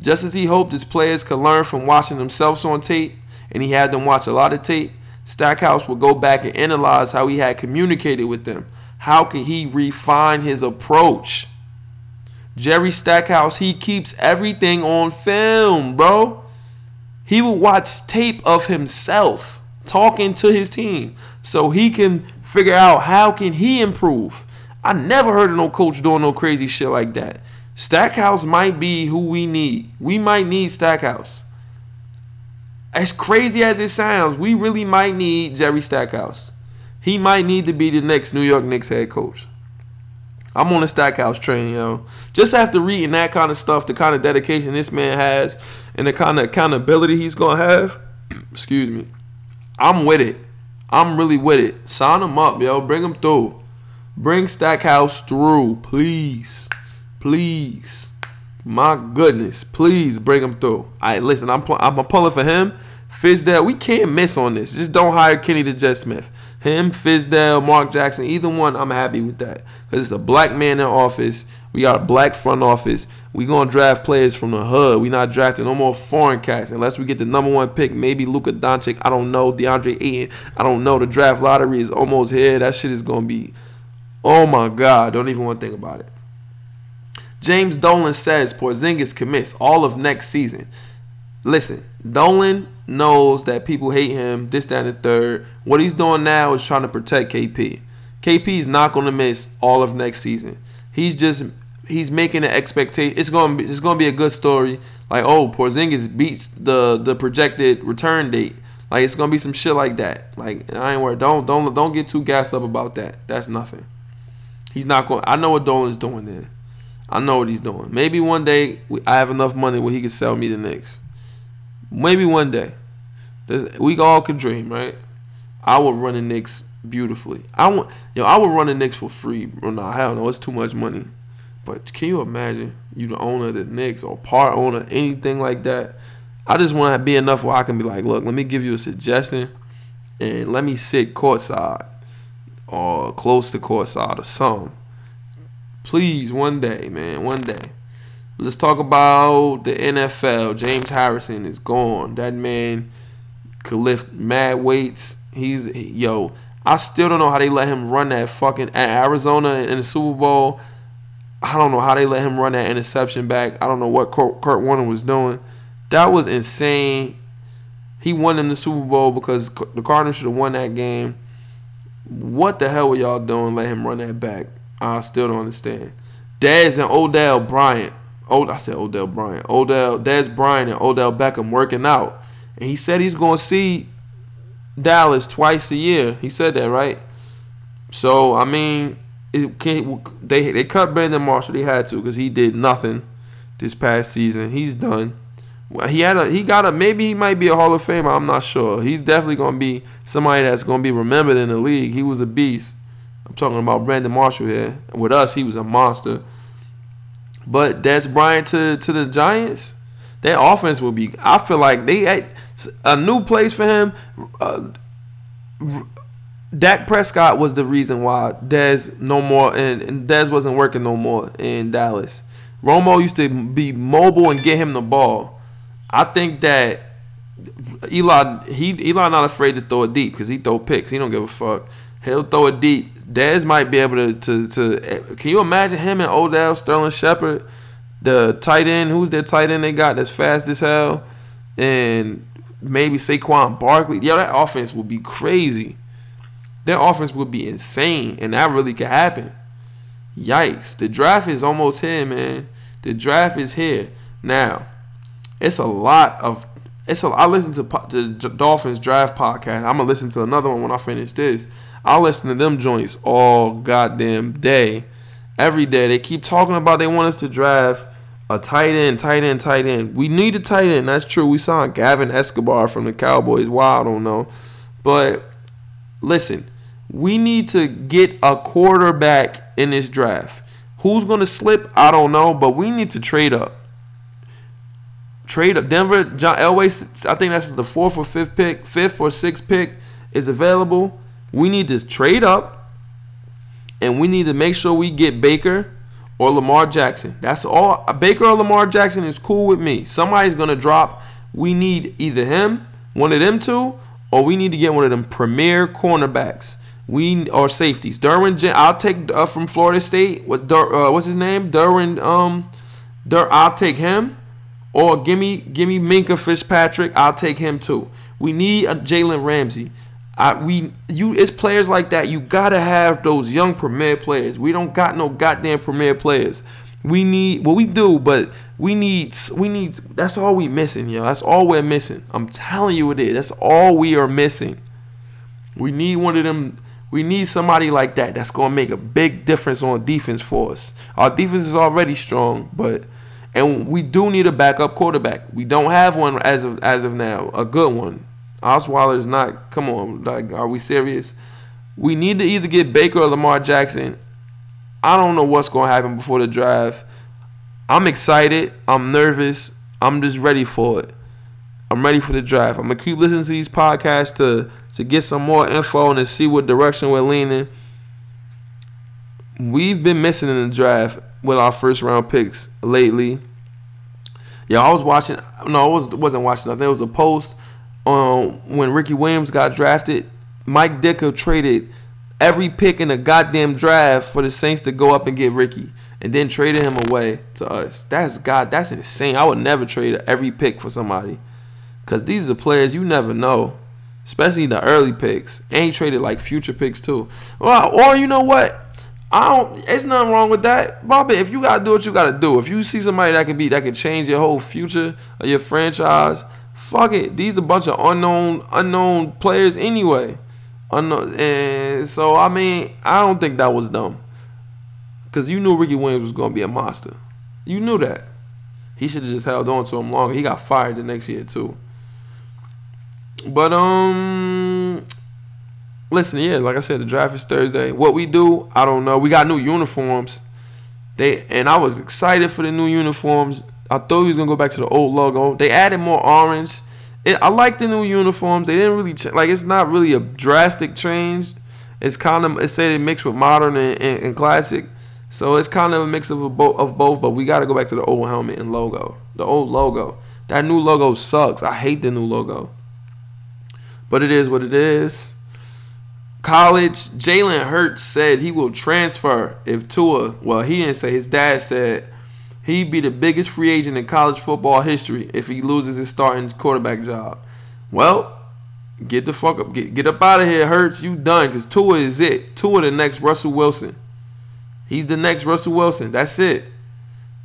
Just as he hoped his players could learn from watching themselves on tape, and he had them watch a lot of tape, Stackhouse would go back and analyze how he had communicated with them. How can he refine his approach? Jerry Stackhouse, he keeps everything on film, bro. He will watch tape of himself talking to his team so he can figure out how can he improve. I never heard of no coach doing no crazy shit like that. Stackhouse might be who we need. We might need Stackhouse. As crazy as it sounds, we really might need Jerry Stackhouse. He might need to be the next New York Knicks head coach. I'm on the Stackhouse train, yo. Just after reading that kind of stuff, the kind of dedication this man has and the kind of accountability he's going to have, excuse me, I'm with it. I'm really with it. Sign him up, yo. Bring him through. Bring Stackhouse through, please. Please. My goodness. Please bring him through. All right, listen, I'm pulling for him. Fizdale, we can't miss on this. Just don't hire Kenny the Jet Smith. Him, Fizdale, Mark Jackson, either one, I'm happy with that. Because it's a black man in office. We got a black front office. We going to draft players from the hood. We not drafting no more foreign cats unless we get the number one pick. Maybe Luka Doncic. I don't know. DeAndre Ayton. I don't know. The draft lottery is almost here. That shit is going to be, oh, my God. Don't even want to think about it. James Dolan says Porzingis commits all of next season. Listen, Dolan knows that people hate him, this, that, and the third. What he's doing now is trying to protect KP. KP's not going to miss all of next season. He's making an expectation. It's going to be a good story. Like, oh, Porzingis beats the projected return date. Like, it's going to be some shit like that. Like, I ain't worried. Don't get too gassed up about that. That's nothing. He's not going. I know what Dolan's doing there. I know what he's doing. Maybe one day I have enough money where he can sell me the Knicks. Maybe one day. We all can dream, right? I would run the Knicks beautifully. I would run the Knicks for free. Well, nah, hell no, it's too much money. But can you imagine you the owner of the Knicks or part owner, anything like that? I just want to be enough where I can be like, look, let me give you a suggestion and let me sit courtside or close to courtside or something. Please, one day, man, one day. Let's talk about the NFL. James Harrison is gone. That man could lift mad weights. I still don't know how they let him run that fucking at Arizona in the Super Bowl. I don't know how they let him run that interception back. I don't know what Kurt Warner was doing. That was insane. He won them the Super Bowl because the Cardinals should have won that game. What the hell were y'all doing? Let him run that back. I still don't understand. Dez and Odell Bryant. Dez Bryant and Odell Beckham working out. And he said he's going to see Dallas twice a year. He said that, right? So, I mean, they cut Brandon Marshall. They had to because he did nothing this past season. He's done. Maybe he might be a Hall of Famer. I'm not sure. He's definitely going to be somebody that's going to be remembered in the league. He was a beast. I'm talking about Brandon Marshall here. With us, he was a monster. But Dez Bryant to the Giants, their offense will be. I feel like they had a new place for him. Dak Prescott was the reason why Dez no more and Dez wasn't working no more in Dallas. Romo used to be mobile and get him the ball. I think that Eli not afraid to throw it deep because he throw picks. He don't give a fuck. He'll throw it deep. Dez might be able to can you imagine him and Odell, Sterling Shepard, the tight end? Who's their tight end they got that's fast as hell? And maybe Saquon Barkley. Yeah, that offense would be crazy. Their offense would be insane, and that really could happen. Yikes. The draft is almost here, man. The draft is here. Now, I listen to Dolphins draft podcast. I'm going to listen to another one when I finish this. I listen to them joints all goddamn day. Every day. They keep talking about they want us to draft a tight end. We need a tight end. That's true. We signed Gavin Escobar from the Cowboys. Why? I don't know. But listen, we need to get a quarterback in this draft. Who's going to slip? I don't know, but we need to trade up. Denver, John Elway, I think that's the fifth or sixth pick is available. We need to trade up, and we need to make sure we get Baker or Lamar Jackson. That's all. Baker or Lamar Jackson is cool with me. Somebody's going to drop. We need either him, one of them two, or we need to get one of them premier cornerbacks. We or safeties. I'll take from Florida State. What's his name? I'll take him. Or give me Minka Fitzpatrick. I'll take him too. We need a Jalen Ramsey. It's players like that. You gotta have those young premier players. We don't got no goddamn premier players. We need. That's all we missing, yo. That's all we're missing. I'm telling you it is. That's all we are missing. We need one of them. We need somebody like that that's gonna make a big difference on defense for us. Our defense is already strong, and we do need a backup quarterback. We don't have one as of now, a good one. Osweiler's not. Come on, like, are we serious? We need to either get Baker or Lamar Jackson. I don't know what's going to happen before the draft. I'm excited. I'm nervous. I'm just ready for it. I'm ready for the draft. I'm going to keep listening to these podcasts to get some more info and to see what direction we're leaning. We've been missing in the draft with our first round picks lately. Yeah, I was watching. No, I wasn't watching. I think it was a post when Ricky Williams got drafted. Mike Ditka traded every pick in the goddamn draft for the Saints to go up and get Ricky, and then traded him away to us. That's insane. I would never trade every pick for somebody, because these are players you never know, especially the early picks. And he traded like future picks too. Or you know what? It's nothing wrong with that, Bobby. If you gotta do what you gotta do, if you see somebody that can change your whole future or your franchise, fuck it. These are a bunch of unknown players anyway. And so, I mean, I don't think that was dumb, because you knew Ricky Williams was going to be a monster. You knew that. He should have just held on to him longer. He got fired the next year too. But listen, yeah, like I said, the draft is Thursday. What we do, I don't know. We got new uniforms. I was excited for the new uniforms. I thought he was going to go back to the old logo. They added more orange. I like the new uniforms. They didn't really it's not really a drastic change. It's kind of, it said it mixed with modern and classic, so it's kind of a mix of both. But we got to go back to the old helmet and logo. The old logo. That new logo sucks. I hate the new logo. But it is what it is. College. Jalen Hurts said he will transfer if Tua. Well, he didn't say. His dad said. He'd be the biggest free agent in college football history if he loses his starting quarterback job. well, get the fuck up. Get up out of here, Hurts. You done, because Tua is it. Tua the next Russell Wilson. He's the next Russell Wilson. That's it.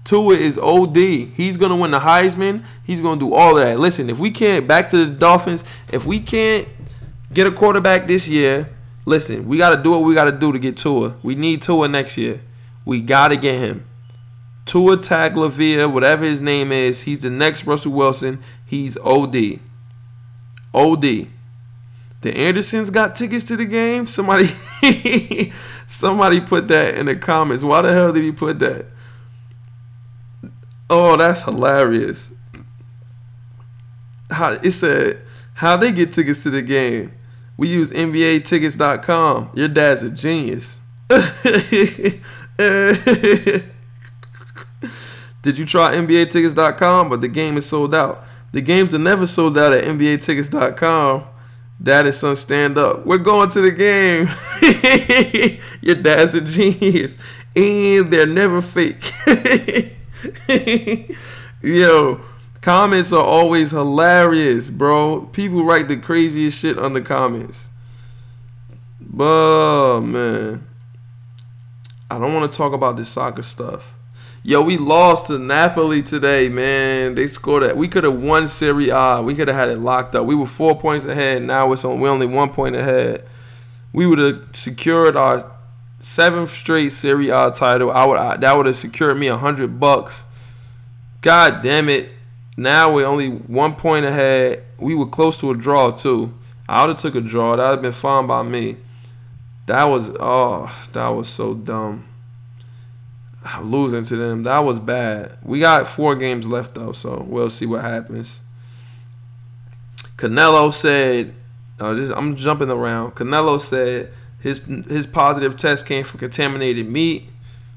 Tua is OD. He's going to win the Heisman. He's going to do all of that. Listen, if we can't, back to the Dolphins, if we can't get a quarterback this year, listen, we got to do what we got to do to get Tua. We need Tua next year. We got to get him. Tua Tagovailoa, whatever his name is, he's the next Russell Wilson. He's OD. OD. The Andersons got tickets to the game? Somebody put that in the comments. Why the hell did he put that? Oh, that's hilarious. It said, how they get tickets to the game? We use NBAtickets.com. Your dad's a genius. Did you try NBAtickets.com? But the game is sold out. The games are never sold out at NBAtickets.com. Dad and son stand up. We're going to the game. Your dad's a genius. And they're never fake. Yo, comments are always hilarious, bro. People write the craziest shit on the comments. But, man, I don't want to talk about this soccer stuff. Yo, we lost to Napoli today, man. They scored it. We could have won Serie A. We could have had it locked up. We were 4 points ahead. Now we're only 1 point ahead. We would have secured our 7th straight Serie A title. That would have secured me $100. God damn it. Now we're only 1 point ahead. We were close to a draw, too. I would have took a draw. That would have been fine by me. That was so dumb. Losing to them, that was bad. We got 4 games left, though, so we'll see what happens. Canelo said, I'm jumping around. Canelo said his positive test came from contaminated meat.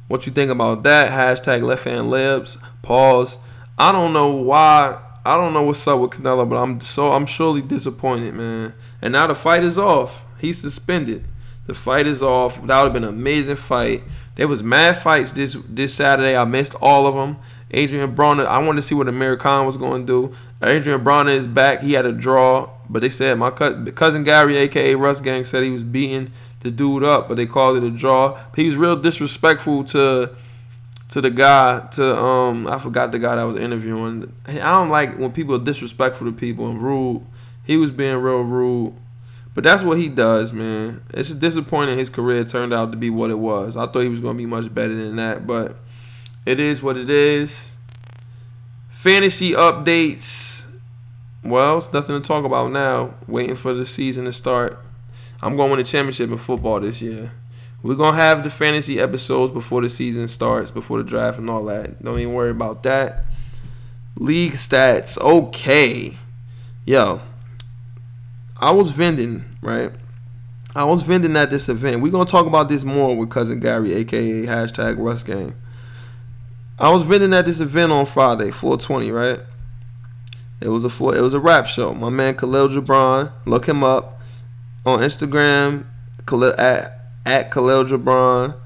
What you think about that? Hashtag left hand layups. Pause. I don't know why. I don't know what's up with Canelo, but I'm surely disappointed, man. And now the fight is off. He's suspended. The fight is off. That would have been an amazing fight. There was mad fights this Saturday. I missed all of them. Adrian Broner, I wanted to see what Amir Khan was going to do. Adrian Broner is back. He had a draw, but they said my cousin Gary, a.k.a. Russ Gang, said he was beating the dude up, but they called it a draw. He was real disrespectful to the guy. I forgot the guy that was interviewing. I don't like when people are disrespectful to people and rude. He was being real rude. But that's what he does, man. It's disappointing his career turned out to be what it was. I thought he was going to be much better than that, but it is what it is. Fantasy updates. Well, it's nothing to talk about now. Waiting for the season to start. I'm going to win the championship in football this year. We're going to have the fantasy episodes before the season starts, before the draft and all that. Don't even worry about that. League stats. Okay. Yo. I was vending, right? I was vending at this event. We're going to talk about this more with Cousin Gary, a.k.a. hashtag Russ Gang. I was vending at this event on Friday, 420, right? It was a rap show. My man Khalil Gibran, look him up on Instagram, at Khalil Gibran.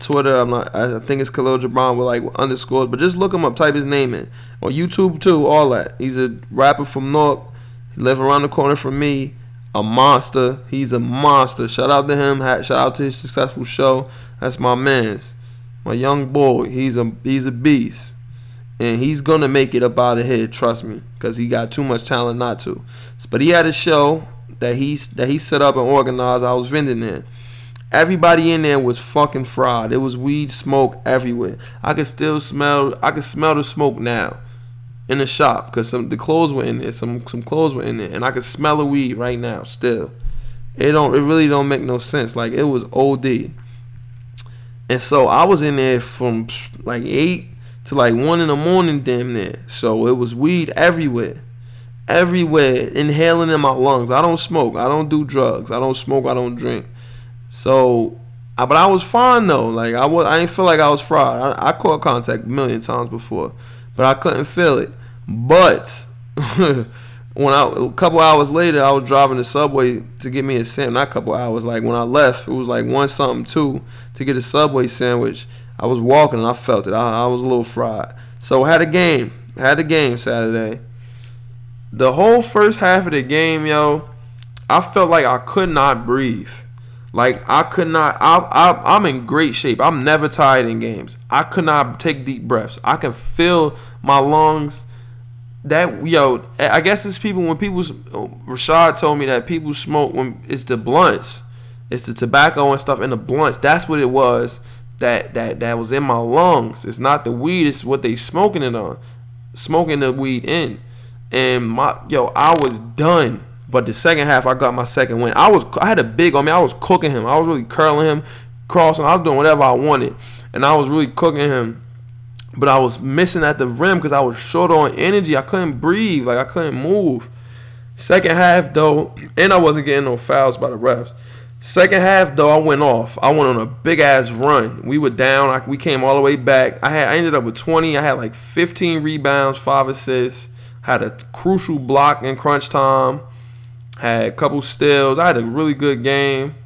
Twitter, I think it's Khalil Gibran with like underscores, but just look him up, type his name in. On YouTube too, all that. He's a rapper from North. He lives around the corner from me. A monster. He's a monster. Shout out to him. Shout out to his successful show. That's my man's. My young boy. He's a beast. And he's going to make it up out of here. Trust me. Because he got too much talent not to. But he had a show that he set up and organized. I was vending there. Everybody in there was fucking fried. It was weed smoke everywhere. I can smell the smoke now. In the shop, because the clothes were in there, some clothes were in there, and I could smell the weed right now. Still, it really don't make no sense. Like it was OD, and so I was in there from like 8 to like 1 in the morning, damn near. So it was weed everywhere, inhaling in my lungs. I don't smoke. I don't do drugs. I don't smoke. I don't drink. So, but I was fine though. Like I didn't feel like I was fried. I caught contact a million times before. But I couldn't feel it. But a couple hours later, I was driving the subway to get me a sandwich. Not a couple hours. Like when I left, it was like 1-something, 2 to get a Subway sandwich. I was walking and I felt it. I was a little fried. So I had a game Saturday. The whole first half of the game, yo, I felt like I could not breathe. Like, I could not. I'm in great shape. I'm never tired in games. I could not take deep breaths. I can feel my lungs. That, yo, I guess it's people, when people, Rashad told me that people smoke when it's the blunts. It's the tobacco and stuff in the blunts. That's what it was that was in my lungs. It's not the weed. It's what they smoking it on. Smoking the weed in. And, I was done. But the second half, I got my second win. I had a big on me. I was cooking him. I was really curling him, crossing. I was doing whatever I wanted. And I was really cooking him. But I was missing at the rim because I was short on energy. I couldn't breathe. Like, I couldn't move. Second half, though, and I wasn't getting no fouls by the refs. Second half, though, I went off. I went on a big-ass run. We were down. We came all the way back. I ended up with 20. I had, 15 rebounds, 5 assists. Had a crucial block in crunch time. Had a couple steals. I had a really good game.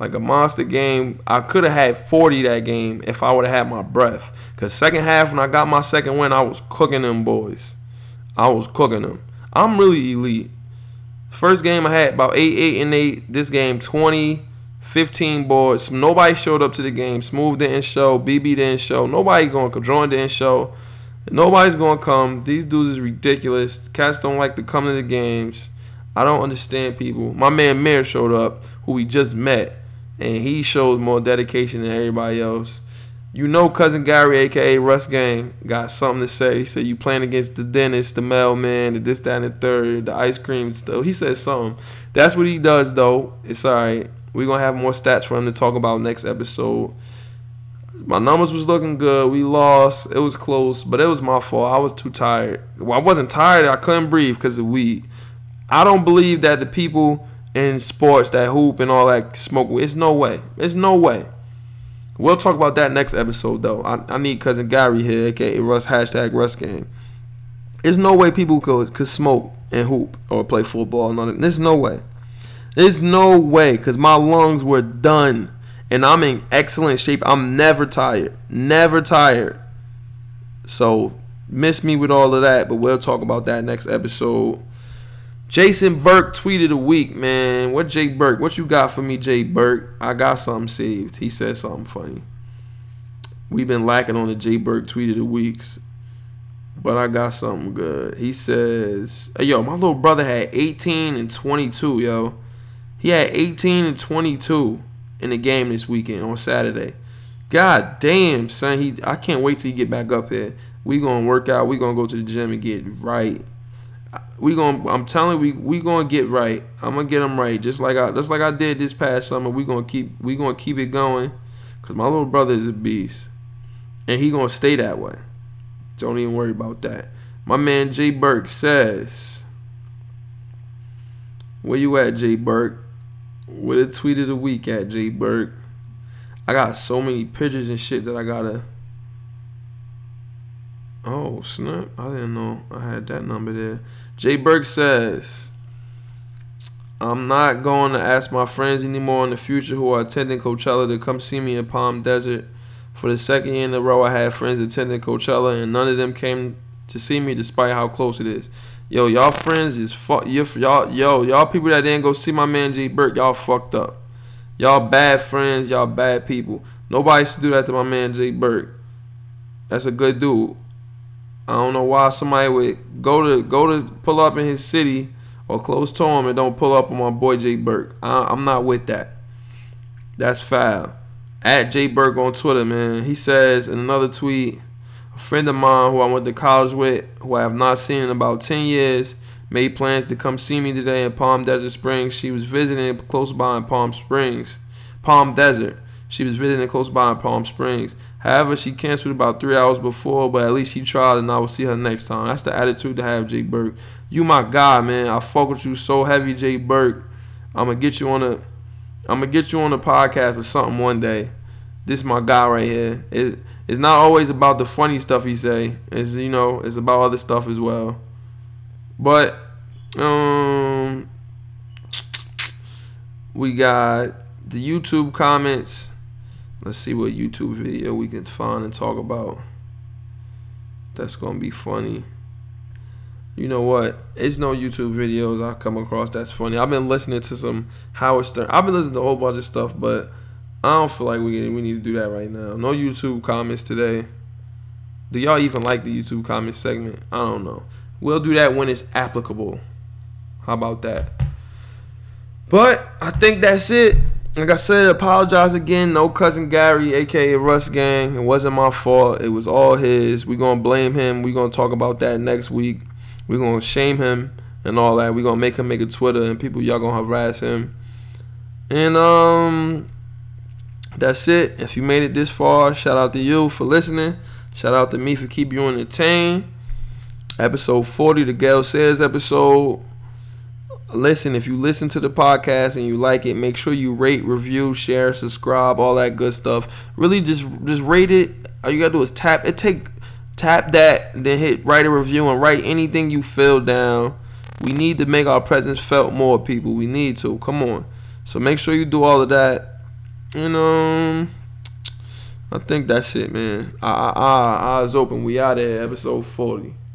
Like a monster game. I could have had 40 that game if I would have had my breath. Because second half, when I got my second win, I was cooking them boys. I was cooking them. I'm really elite. First game I had about 8, 8, and 8. This game, 20, 15 boards. Nobody showed up to the game. Smooth didn't show. BB didn't show. Nobody going to Kadron didn't show. Nobody's going to come. These dudes is ridiculous. Cats don't like to come to the games. I don't understand people. My man Mayor showed up, who we just met. And he shows more dedication than everybody else. You know Cousin Gary, a.k.a. Russ Gang, got something to say. He said you playing against the dentist, the mailman, the this, that, and the third, the ice cream stuff. He said something. That's what he does, though. It's all right. We're going to have more stats for him to talk about next episode. My numbers was looking good. We lost. It was close, but it was my fault. I was too tired. Well, I wasn't tired. I couldn't breathe because of weed. I don't believe that the people in sports that hoop and all that smoke. It's no way. It's no way. We'll talk about that next episode, though. I need Cousin Gary here, a.k.a. Russ, #RussGame. There's no way people could smoke and hoop or play football. None. There's no way. There's no way, because my lungs were done, and I'm in excellent shape. I'm never tired. Never tired. So, miss me with all of that, but we'll talk about that next episode. Jason Burke tweeted a week, man. What Jay Burke? What you got for me, Jay Burke? I got something saved. He said something funny. We've been lacking on the Jay Burke tweeted a weeks, but I got something good. He says, hey, yo, my little brother had 18 and 22, yo. He had 18 and 22 in the game this weekend on Saturday. God damn, son. I can't wait till he get back up here. We going to work out. We going to go to the gym and get right. I'm telling you, we gonna get right. I'm gonna get them right, just like I did this past summer. We gonna keep it going, cause my little brother is a beast, and he gonna stay that way. Don't even worry about that. My man Jay Burke says, "Where you at, Jay Burke? What a tweet of the week at Jay Burke. I got so many pictures and shit that I gotta." Oh, snap. I didn't know I had that number there. Jay Burke says, I'm not going to ask my friends anymore in the future who are attending Coachella to come see me in Palm Desert. For the second year in a row, I had friends attending Coachella, and none of them came to see me despite how close it is. Yo, y'all friends is fuck. Y'all people that didn't go see my man Jay Burke, y'all fucked up. Y'all bad friends. Y'all bad people. Nobody should do that to my man Jay Burke. That's a good dude. I don't know why somebody would go to pull up in his city or close to him and don't pull up on my boy Jay Burke. I'm not with that. That's foul. At Jay Burke on Twitter, man. He says in another tweet, a friend of mine who I went to college with, who I have not seen in about 10 years, made plans to come see me today in Palm Desert Springs. She was visiting close by in Palm Desert. She was visiting close by in Palm Springs. However, she canceled about 3 hours before, but at least she tried, and I will see her next time. That's the attitude to have, Jay Burke. You my guy, man. I fuck with you so heavy, Jay Burke. I'm gonna get you on a podcast or something one day. This is my guy right here. It's not always about the funny stuff he say. It's it's about other stuff as well. But we got the YouTube comments. Let's see what YouTube video we can find and talk about. That's going to be funny. you know what? It's no YouTube videos I come across that's funny. I've been listening to some Howard Stern. I've been listening to a whole bunch of stuff, but I don't feel like we need to do that right now. No YouTube comments today. Do y'all even like the YouTube comment segment? I don't know. We'll do that when it's applicable. How about that? But I think that's it. Like I said, apologize again. No Cousin Gary, a.k.a. Russ Gang. It wasn't my fault. It was all his. We're going to blame him. We're going to talk about that next week. We're going to shame him and all that. We're going to make him make a Twitter, and people, y'all going to harass him. And that's it. If you made it this far, shout out to you for listening. Shout out to me for keeping you entertained. Episode 40, the Gale Sayers episode. Listen, if you listen to the podcast and you like it, make sure you rate, review, share, subscribe, all that good stuff. Really, just rate it. All you gotta do is tap that, then hit write a review and write anything you feel down. We need to make our presence felt more, people. We need to. Come on. So make sure you do all of that. And I think that's it, man. Eyes open. We out of here. Episode 40.